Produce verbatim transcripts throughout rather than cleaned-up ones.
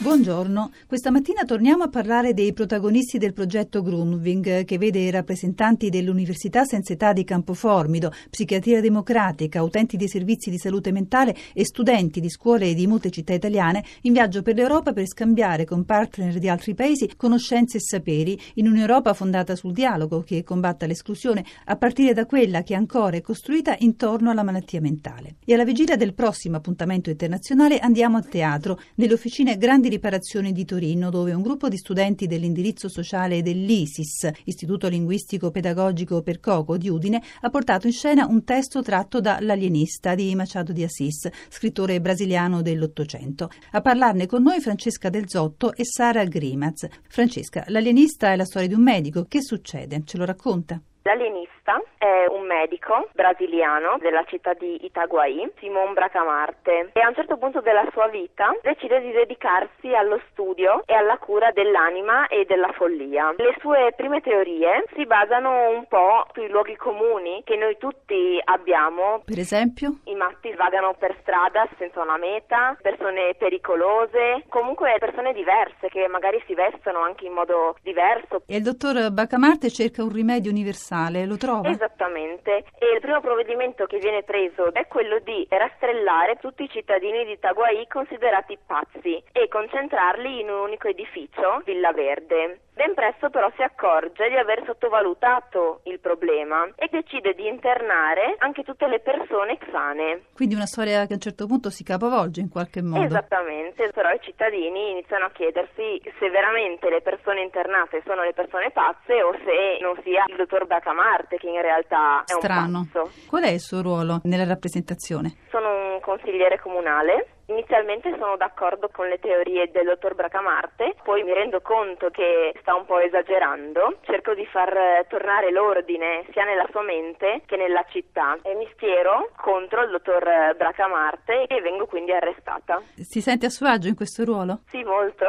Buongiorno, questa mattina torniamo a parlare dei protagonisti del progetto Grundtvig, che vede i rappresentanti dell'Università Senza Età di Campoformido, Psichiatria Democratica, utenti dei servizi di salute mentale e studenti di scuole di molte città italiane in viaggio per l'Europa per scambiare con partner di altri paesi conoscenze e saperi, in un'Europa fondata sul dialogo che combatta l'esclusione, a partire da quella che ancora è costruita intorno alla malattia mentale. E alla vigilia del prossimo appuntamento internazionale andiamo a teatro, nelle officine Grandi Riparazioni di Torino, dove un gruppo di studenti dell'indirizzo sociale dell'I S I S, Istituto Linguistico Pedagogico per Coco di Udine, ha portato in scena un testo tratto da L'alienista di Machado de Assis, scrittore brasiliano dell'Ottocento. A parlarne con noi Francesca Del Zotto e Sara Grimaz. Francesca, l'alienista è la storia di un medico. Che succede? Ce lo racconta? L'alienista è un medico brasiliano della città di Itaguaí, Simão Bacamarte, e a un certo punto della sua vita decide di dedicarsi allo studio e alla cura dell'anima e della follia. Le sue prime teorie si basano un po' sui luoghi comuni che noi tutti abbiamo. Per esempio? I matti vagano per strada senza una meta, persone pericolose, comunque persone diverse che magari si vestono anche in modo diverso. E il dottor Bacamarte cerca un rimedio universale. Lo trova? Esattamente, e il primo provvedimento che viene preso è quello di rastrellare tutti i cittadini di Itaguaí considerati pazzi e concentrarli in un unico edificio, Villa Verde. Ben presto però si accorge di aver sottovalutato il problema e decide di internare anche tutte le persone sane. Quindi una storia che a un certo punto si capovolge in qualche modo. Esattamente, però i cittadini iniziano a chiedersi se veramente le persone internate sono le persone pazze o se non sia il dottor Bacamarte che in realtà è strano. Un pazzo. Qual è il suo ruolo nella rappresentazione? Sono un consigliere comunale. Inizialmente sono d'accordo con le teorie del dottor Bacamarte, poi mi rendo conto che sta un po' esagerando, cerco di far tornare l'ordine sia nella sua mente che nella città e mi schiero contro il dottor Bacamarte e vengo quindi arrestata. Si sente a suo agio in questo ruolo? Sì, molto,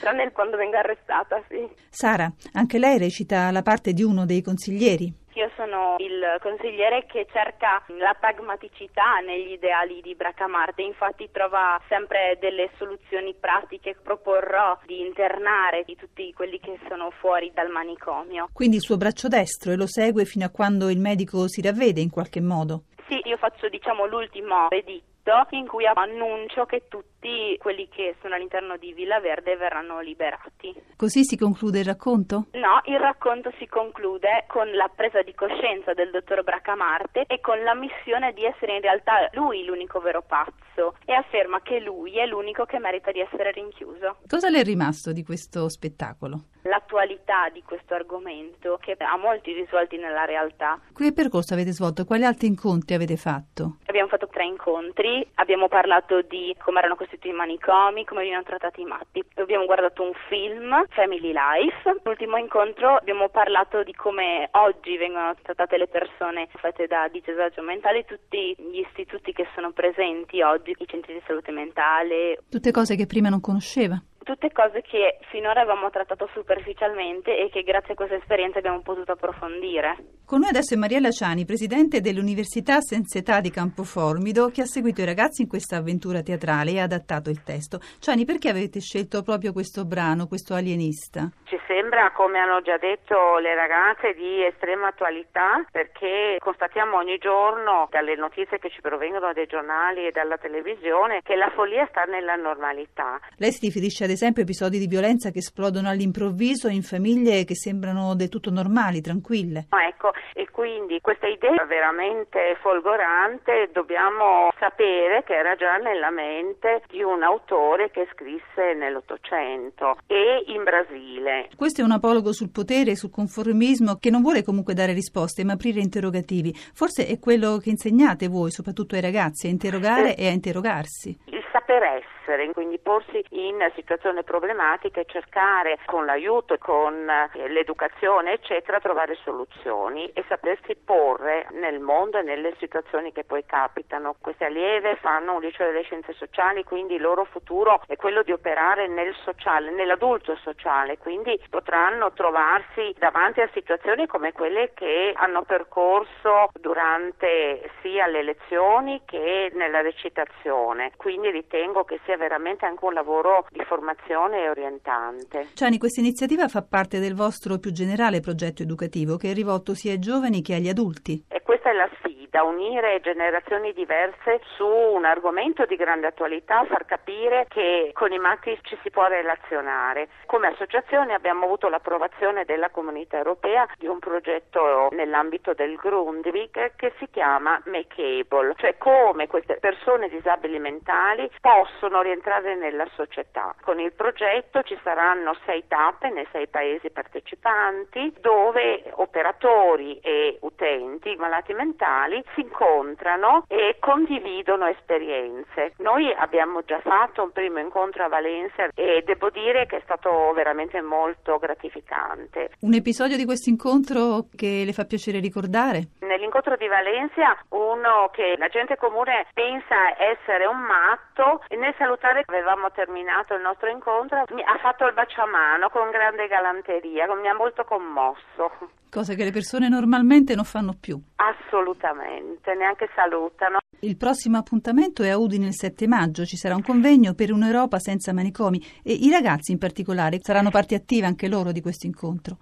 tranne quando vengo arrestata, sì. Sara, anche lei recita la parte di uno dei consiglieri. Io sono il consigliere che cerca la pragmaticità negli ideali di Bacamarte, infatti trova sempre delle soluzioni pratiche. Proporrò di internare di tutti quelli che sono fuori dal manicomio. Quindi il suo braccio destro, e lo segue fino a quando il medico si ravvede in qualche modo? Sì, io faccio diciamo l'ultimo editto in cui annuncio che tutti quelli che sono all'interno di Villa Verde verranno liberati. Così si conclude il racconto? No, il racconto si conclude con la presa di coscienza del dottor Bacamarte e con l'ammissione di essere in realtà lui l'unico vero pazzo, e afferma che lui è l'unico che merita di essere rinchiuso. Cosa le è rimasto di questo spettacolo? L'attualità di questo argomento, che ha molti risvolti nella realtà. Che percorso avete svolto? Quali altri incontri avete fatto? Abbiamo fatto tre incontri. Abbiamo parlato di come erano costituiti i manicomi, come venivano trattati i matti. Abbiamo guardato un film, Family Life. L'ultimo incontro abbiamo parlato di come oggi vengono trattate le persone affette da disagio mentale, tutti gli istituti che sono presenti oggi, i centri di salute mentale. Tutte cose che prima non conosceva. Tutte cose che finora avevamo trattato superficialmente e che grazie a questa esperienza abbiamo potuto approfondire. Con noi adesso è Mariella Ciani, presidente dell'Università Senza Età di Campoformido, che ha seguito i ragazzi in questa avventura teatrale e ha adattato il testo. Ciani, perché avete scelto proprio questo brano, questo Alienista? Ci sembra, come hanno già detto le ragazze, di estrema attualità, perché constatiamo ogni giorno dalle notizie che ci provengono dai giornali e dalla televisione che la follia sta nella normalità. Lei si riferisce ad esempio episodi di violenza che esplodono all'improvviso in famiglie che sembrano del tutto normali, tranquille. Ecco, e quindi questa idea veramente folgorante dobbiamo sapere che era già nella mente di un autore che scrisse nell'Ottocento e in Brasile. Questo è un apologo sul potere, sul conformismo, che non vuole comunque dare risposte ma aprire interrogativi. Forse è quello che insegnate voi, soprattutto ai ragazzi, a interrogare eh. e a interrogarsi. Il saper essere, quindi porsi in situazioni problematiche e cercare con l'aiuto, con l'educazione eccetera, trovare soluzioni e sapersi porre nel mondo e nelle situazioni che poi capitano. Queste allieve fanno un liceo delle scienze sociali, quindi il loro futuro è quello di operare nel sociale, nell'adulto sociale, quindi potranno trovarsi davanti a situazioni come quelle che hanno percorso durante sia le lezioni che nella recitazione, quindi ritengo che sia veramente anche un lavoro di formazione orientante. Ciani, questa iniziativa fa parte del vostro più generale progetto educativo che è rivolto sia ai giovani che agli adulti. E questa è la sfida, da unire generazioni diverse su un argomento di grande attualità, far capire che con i matti ci si può relazionare. Come associazione abbiamo avuto l'approvazione della Comunità Europea di un progetto nell'ambito del Grundtvig che si chiama Makeable, cioè come queste persone disabili mentali possono rientrare nella società. Con il progetto ci saranno sei tappe nei sei paesi partecipanti dove operatori e utenti malati mentali si incontrano e condividono esperienze. Noi abbiamo già fatto un primo incontro a Valencia e devo dire che è stato veramente molto gratificante. Un episodio di questo incontro che le fa piacere ricordare? Nell'incontro di Valencia, uno che la gente comune pensa essere un matto, e nel salutare avevamo terminato il nostro incontro, mi ha fatto il baciamano con grande galanteria, mi ha molto commosso. Cosa che le persone normalmente non fanno più. Assolutamente, neanche salutano. Il prossimo appuntamento è a Udine il sette maggio, ci sarà un convegno per un'Europa senza manicomi e i ragazzi in particolare saranno parte attiva anche loro di questo incontro.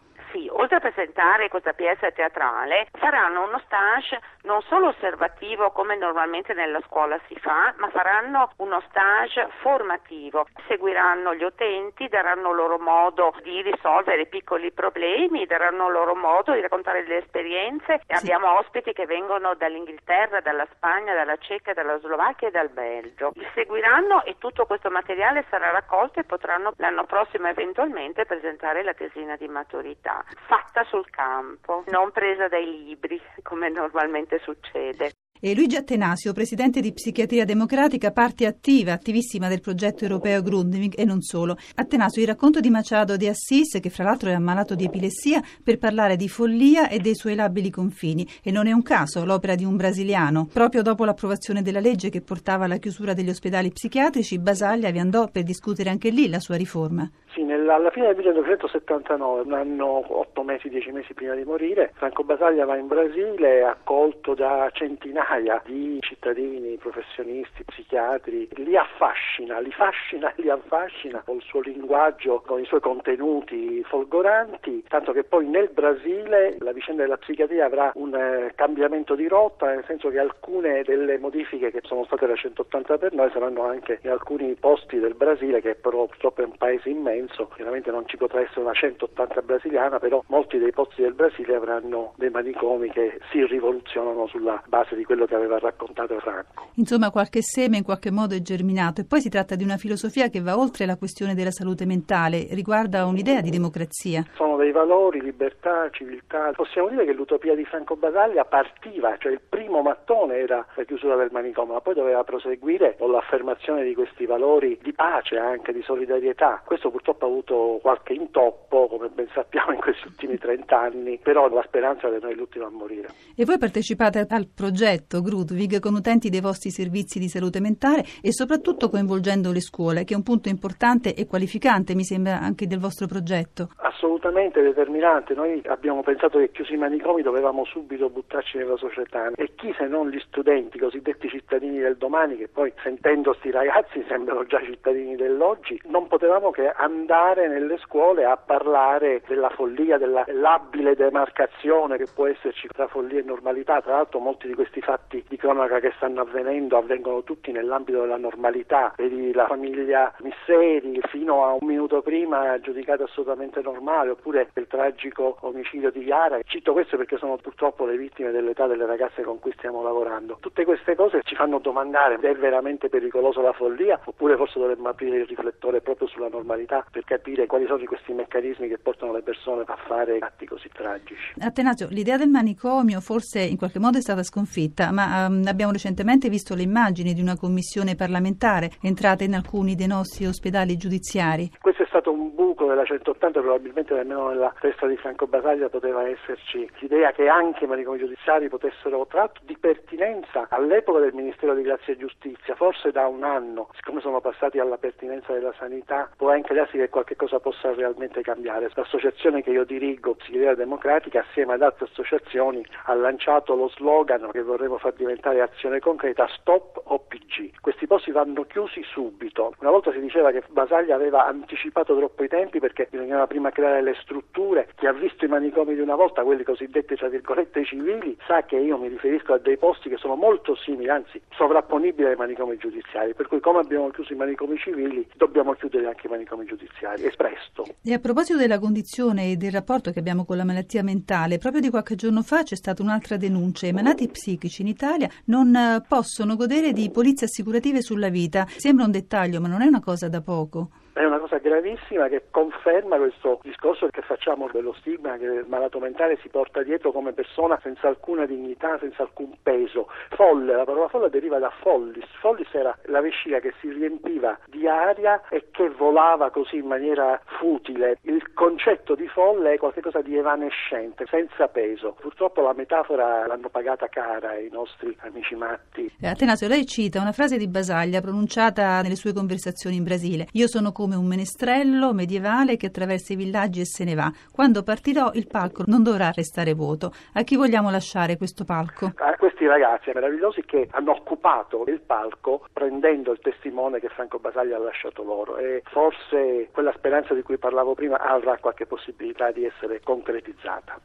Oltre a presentare questa pièce teatrale, faranno uno stage non solo osservativo come normalmente nella scuola si fa, ma faranno uno stage formativo. Seguiranno gli utenti, daranno loro modo di risolvere piccoli problemi, daranno loro modo di raccontare le esperienze. Sì. Abbiamo ospiti che vengono dall'Inghilterra, dalla Spagna, dalla Cecca, dalla Slovacchia e dal Belgio. Li seguiranno e tutto questo materiale sarà raccolto e potranno l'anno prossimo eventualmente presentare la tesina di maturità. Fatta sul campo, non presa dai libri, come normalmente succede. E Luigi Attenasio, presidente di Psichiatria Democratica, parte attiva, attivissima del progetto europeo Grundtvig e non solo. Attenasio, il racconto di Machado de Assis, che fra l'altro è ammalato di epilessia, per parlare di follia e dei suoi labili confini. E non è un caso l'opera di un brasiliano. Proprio dopo l'approvazione della legge che portava alla chiusura degli ospedali psichiatrici, Basaglia vi andò per discutere anche lì la sua riforma. Sì, nella, alla fine del millenovecentosettantanove, un anno, otto mesi, dieci mesi prima di morire, Franco Basaglia va in Brasile, accolto da centinaia di cittadini, professionisti, psichiatri, li affascina, li fascina, li affascina col suo linguaggio, con i suoi contenuti folgoranti, tanto che poi nel Brasile la vicenda della psichiatria avrà un eh, cambiamento di rotta, nel senso che alcune delle modifiche che sono state da centottanta per noi saranno anche in alcuni posti del Brasile, che però purtroppo è un paese immenso, chiaramente non ci potrà essere una centottanta brasiliana, però molti dei posti del Brasile avranno dei manicomi che si rivoluzionano sulla base di quello che aveva raccontato Franco. Insomma, qualche seme in qualche modo è germinato e poi si tratta di una filosofia che va oltre la questione della salute mentale, riguarda un'idea di democrazia. Sono dei valori, libertà, civiltà. Possiamo dire che l'utopia di Franco Basaglia partiva, cioè il primo mattone era la chiusura del manicomio, ma poi doveva proseguire con l'affermazione di questi valori di pace, anche di solidarietà. Questo purtroppo ha avuto qualche intoppo, come ben sappiamo, in questi ultimi trent'anni, però la speranza è che noi l'ultimo a morire. E voi partecipate al progetto Grundtvig con utenti dei vostri servizi di salute mentale e soprattutto coinvolgendo le scuole, che è un punto importante e qualificante, mi sembra, anche del vostro progetto. Assolutamente determinante. Noi abbiamo pensato che chiusi i manicomi dovevamo subito buttarci nella società, e chi se non gli studenti, i cosiddetti cittadini del domani, che poi sentendo sti ragazzi sembrano già cittadini dell'oggi, non potevamo che andare nelle scuole a parlare della follia, della labile demarcazione che può esserci tra follia e normalità. Tra l'altro molti di questi fatti di cronaca che stanno avvenendo avvengono tutti nell'ambito della normalità, vedi la famiglia Misseri fino a un minuto prima giudicata assolutamente normale, oppure il tragico omicidio di Iara. Cito questo perché sono purtroppo le vittime dell'età delle ragazze con cui stiamo lavorando. Tutte queste cose ci fanno domandare: è veramente pericolosa la follia, oppure forse dovremmo aprire il riflettore proprio sulla normalità per capire quali sono questi meccanismi che portano le persone a fare atti così tragici. Attenasio, l'idea del manicomio forse in qualche modo è stata sconfitta. Francesca, ma um, abbiamo recentemente visto le immagini di una commissione parlamentare entrata in alcuni dei nostri ospedali giudiziari. Questo è stato un buco della centottanta, probabilmente nemmeno nella testa di Franco Basaglia poteva esserci l'idea che anche i manicomi giudiziari potessero, tratto di pertinenza all'epoca del Ministero di Grazia e Giustizia, forse da un anno, siccome sono passati alla pertinenza della sanità, può anche darsi che qualche cosa possa realmente cambiare. L'associazione che io dirigo, Psichiatria Democratica, assieme ad altre associazioni, ha lanciato lo slogan che vorremmo far diventare azione concreta: Stop O P G. Questi posti vanno chiusi subito. Una volta si diceva che Basaglia aveva anticipato troppo i tempi perché bisognava prima creare le strutture. Chi ha visto i manicomi di una volta, quelli cosiddetti tra virgolette civili, sa che io mi riferisco a dei posti che sono molto simili, anzi sovrapponibili ai manicomi giudiziari, per cui come abbiamo chiuso i manicomi civili dobbiamo chiudere anche i manicomi giudiziari, e presto. E a proposito della condizione e del rapporto che abbiamo con la malattia mentale, proprio di qualche giorno fa c'è stata un'altra denuncia: i malati psichici in Italia non possono godere di polizze assicurative sulla vita. Sembra un dettaglio, ma non è una cosa da poco. È una cosa gravissima che conferma questo discorso che facciamo dello stigma che il malato mentale si porta dietro come persona senza alcuna dignità, senza alcun peso. Folle, la parola folle deriva da follis. Follis era la vescica che si riempiva di aria e che volava così in maniera futile. Il concetto di folle è qualcosa di evanescente, senza peso. Purtroppo la metafora l'hanno pagata cara i nostri amici matti. Attenasio, lei cita una frase di Basaglia pronunciata nelle sue conversazioni in Brasile: io sono come un menestrello medievale che attraversa i villaggi e se ne va. Quando partirò il palco non dovrà restare vuoto. A chi vogliamo lasciare questo palco? A questi ragazzi meravigliosi che hanno occupato il palco prendendo il testimone che Franco Basaglia ha lasciato loro, e forse quella speranza di cui parlavo prima avrà qualche possibilità di essere concretizzata.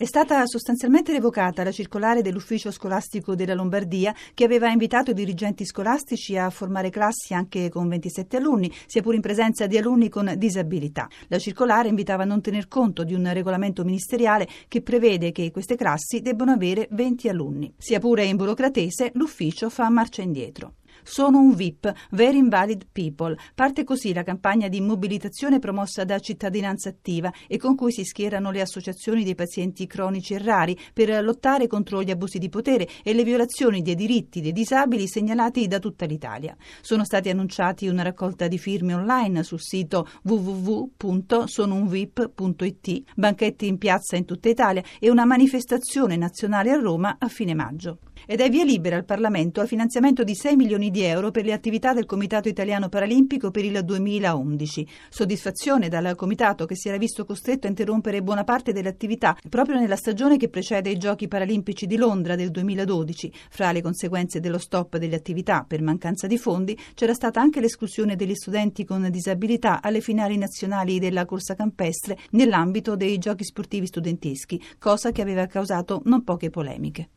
È stata sostanzialmente revocata la circolare dell'ufficio scolastico della Lombardia che aveva invitato i dirigenti scolastici a formare classi anche con ventisette alunni, sia pur in presenza di alunni con disabilità. La circolare invitava a non tener conto di un regolamento ministeriale che prevede che queste classi debbano avere venti alunni. Sia pure in burocratese, l'ufficio fa marcia indietro. Sono un V I P, Very Invalid People. Parte così la campagna di mobilitazione promossa da Cittadinanza Attiva e con cui si schierano le associazioni dei pazienti cronici e rari per lottare contro gli abusi di potere e le violazioni dei diritti dei disabili segnalati da tutta l'Italia. Sono stati annunciati una raccolta di firme online sul sito w w w punto sono un v i p punto i t, banchetti in piazza in tutta Italia e una manifestazione nazionale a Roma a fine maggio. Ed è via libera al Parlamento al finanziamento di sei milioni di euro per le attività del Comitato Italiano Paralimpico per il duemilaundici. Soddisfazione dal Comitato che si era visto costretto a interrompere buona parte delle attività proprio nella stagione che precede i Giochi Paralimpici di Londra del duemiladodici. Fra le conseguenze dello stop delle attività per mancanza di fondi c'era stata anche l'esclusione degli studenti con disabilità alle finali nazionali della corsa campestre nell'ambito dei Giochi Sportivi Studenteschi, cosa che aveva causato non poche polemiche.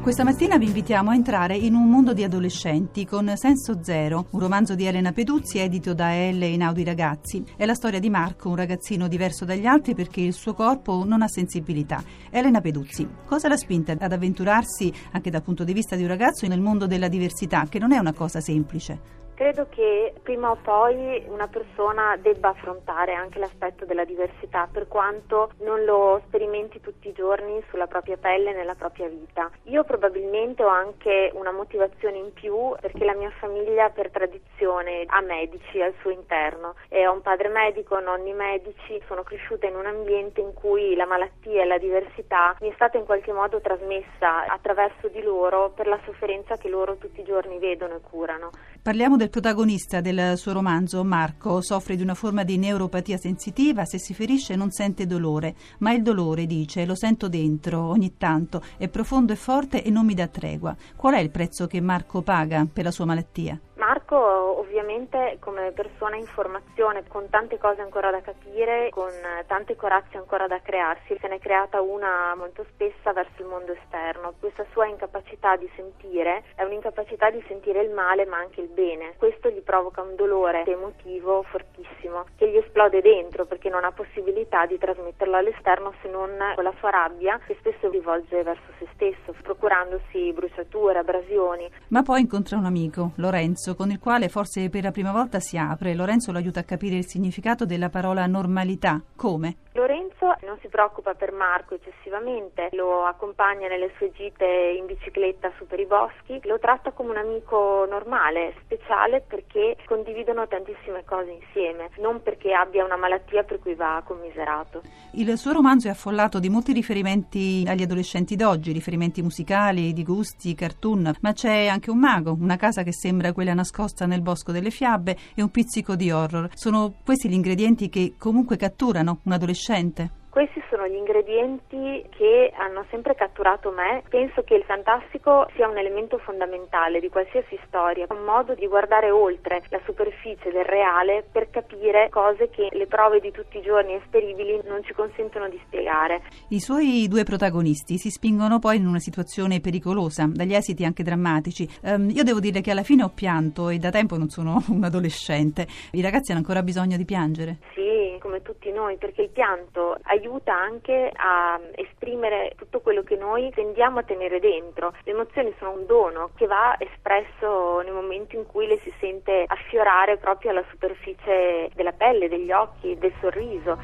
Questa mattina vi invitiamo a entrare in un mondo di adolescenti con Senso Zero, un romanzo di Elena Peduzzi edito da Einaudi Ragazzi. È la storia di Marco, un ragazzino diverso dagli altri perché il suo corpo non ha sensibilità. Elena Peduzzi, cosa l'ha spinta ad avventurarsi anche dal punto di vista di un ragazzo nel mondo della diversità, che non è una cosa semplice? Credo che prima o poi una persona debba affrontare anche l'aspetto della diversità, per quanto non lo sperimenti tutti i giorni sulla propria pelle e nella propria vita. Io probabilmente ho anche una motivazione in più perché la mia famiglia per tradizione ha medici al suo interno. E ho un padre medico, nonni medici, sono cresciuta in un ambiente in cui la malattia e la diversità mi è stata in qualche modo trasmessa attraverso di loro per la sofferenza che loro tutti i giorni vedono e curano. Parliamo del protagonista del suo romanzo, Marco. Soffre di una forma di neuropatia sensitiva, se si ferisce non sente dolore, ma il dolore, dice, lo sento dentro ogni tanto, è profondo e forte e non mi dà tregua. Qual è il prezzo che Marco paga per la sua malattia? Marco ovviamente, come persona in formazione, con tante cose ancora da capire, con tante corazze ancora da crearsi, se ne è creata una molto spessa verso il mondo esterno. Questa sua incapacità di sentire è un'incapacità di sentire il male ma anche il bene. Questo gli provoca un dolore emotivo fortissimo che gli esplode dentro perché non ha possibilità di trasmetterlo all'esterno se non con la sua rabbia, che spesso rivolge verso se stesso, procurandosi bruciature, abrasioni. Ma poi incontra un amico, Lorenzo, con il quale forse per la prima volta si apre. Lorenzo lo aiuta a capire il significato della parola normalità. Come? Lorenzo Lorenzo non si preoccupa per Marco eccessivamente, lo accompagna nelle sue gite in bicicletta su per i boschi, lo tratta come un amico normale, speciale, perché condividono tantissime cose insieme, non perché abbia una malattia per cui va commiserato. Il suo romanzo è affollato di molti riferimenti agli adolescenti d'oggi, riferimenti musicali, di gusti, cartoon, ma c'è anche un mago, una casa che sembra quella nascosta nel bosco delle fiabe e un pizzico di horror. Sono questi gli ingredienti che comunque catturano un adolescente? Questi sono gli ingredienti che hanno sempre catturato me. Penso che il fantastico sia un elemento fondamentale di qualsiasi storia, un modo di guardare oltre la superficie del reale per capire cose che le prove di tutti i giorni esperibili non ci consentono di spiegare. I suoi due protagonisti si spingono poi in una situazione pericolosa, dagli esiti anche drammatici. Ehm, io devo dire che alla fine ho pianto e da tempo non sono un adolescente. I ragazzi hanno ancora bisogno di piangere? Sì, come tutti noi, perché il pianto aiuta aiuta anche a esprimere tutto quello che noi tendiamo a tenere dentro. Le emozioni sono un dono che va espresso nel momento in cui le si sente affiorare proprio alla superficie della pelle, degli occhi, del sorriso.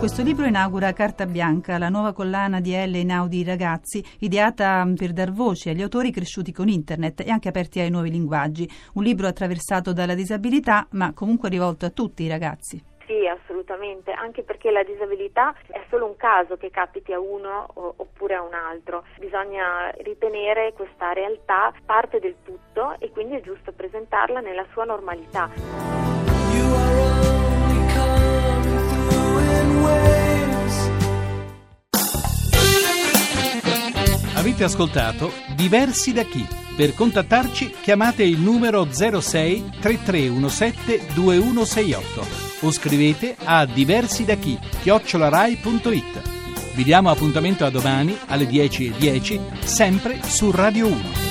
Questo libro inaugura Carta Bianca, la nuova collana di Einaudi Ragazzi, ideata per dar voce agli autori cresciuti con internet e anche aperti ai nuovi linguaggi. Un libro attraversato dalla disabilità, ma comunque rivolto a tutti i ragazzi. Sì, assolutamente, anche perché la disabilità è solo un caso che capiti a uno oppure a un altro. Bisogna ritenere questa realtà parte del tutto e quindi è giusto presentarla nella sua normalità. Avete ascoltato Diversi da chi? Per contattarci chiamate il numero zero sei tre tre uno sette due uno sei otto. O scrivete a diversi da chi chiocciola rai punto it. Vi diamo appuntamento a domani alle dieci e dieci, sempre su Radio uno.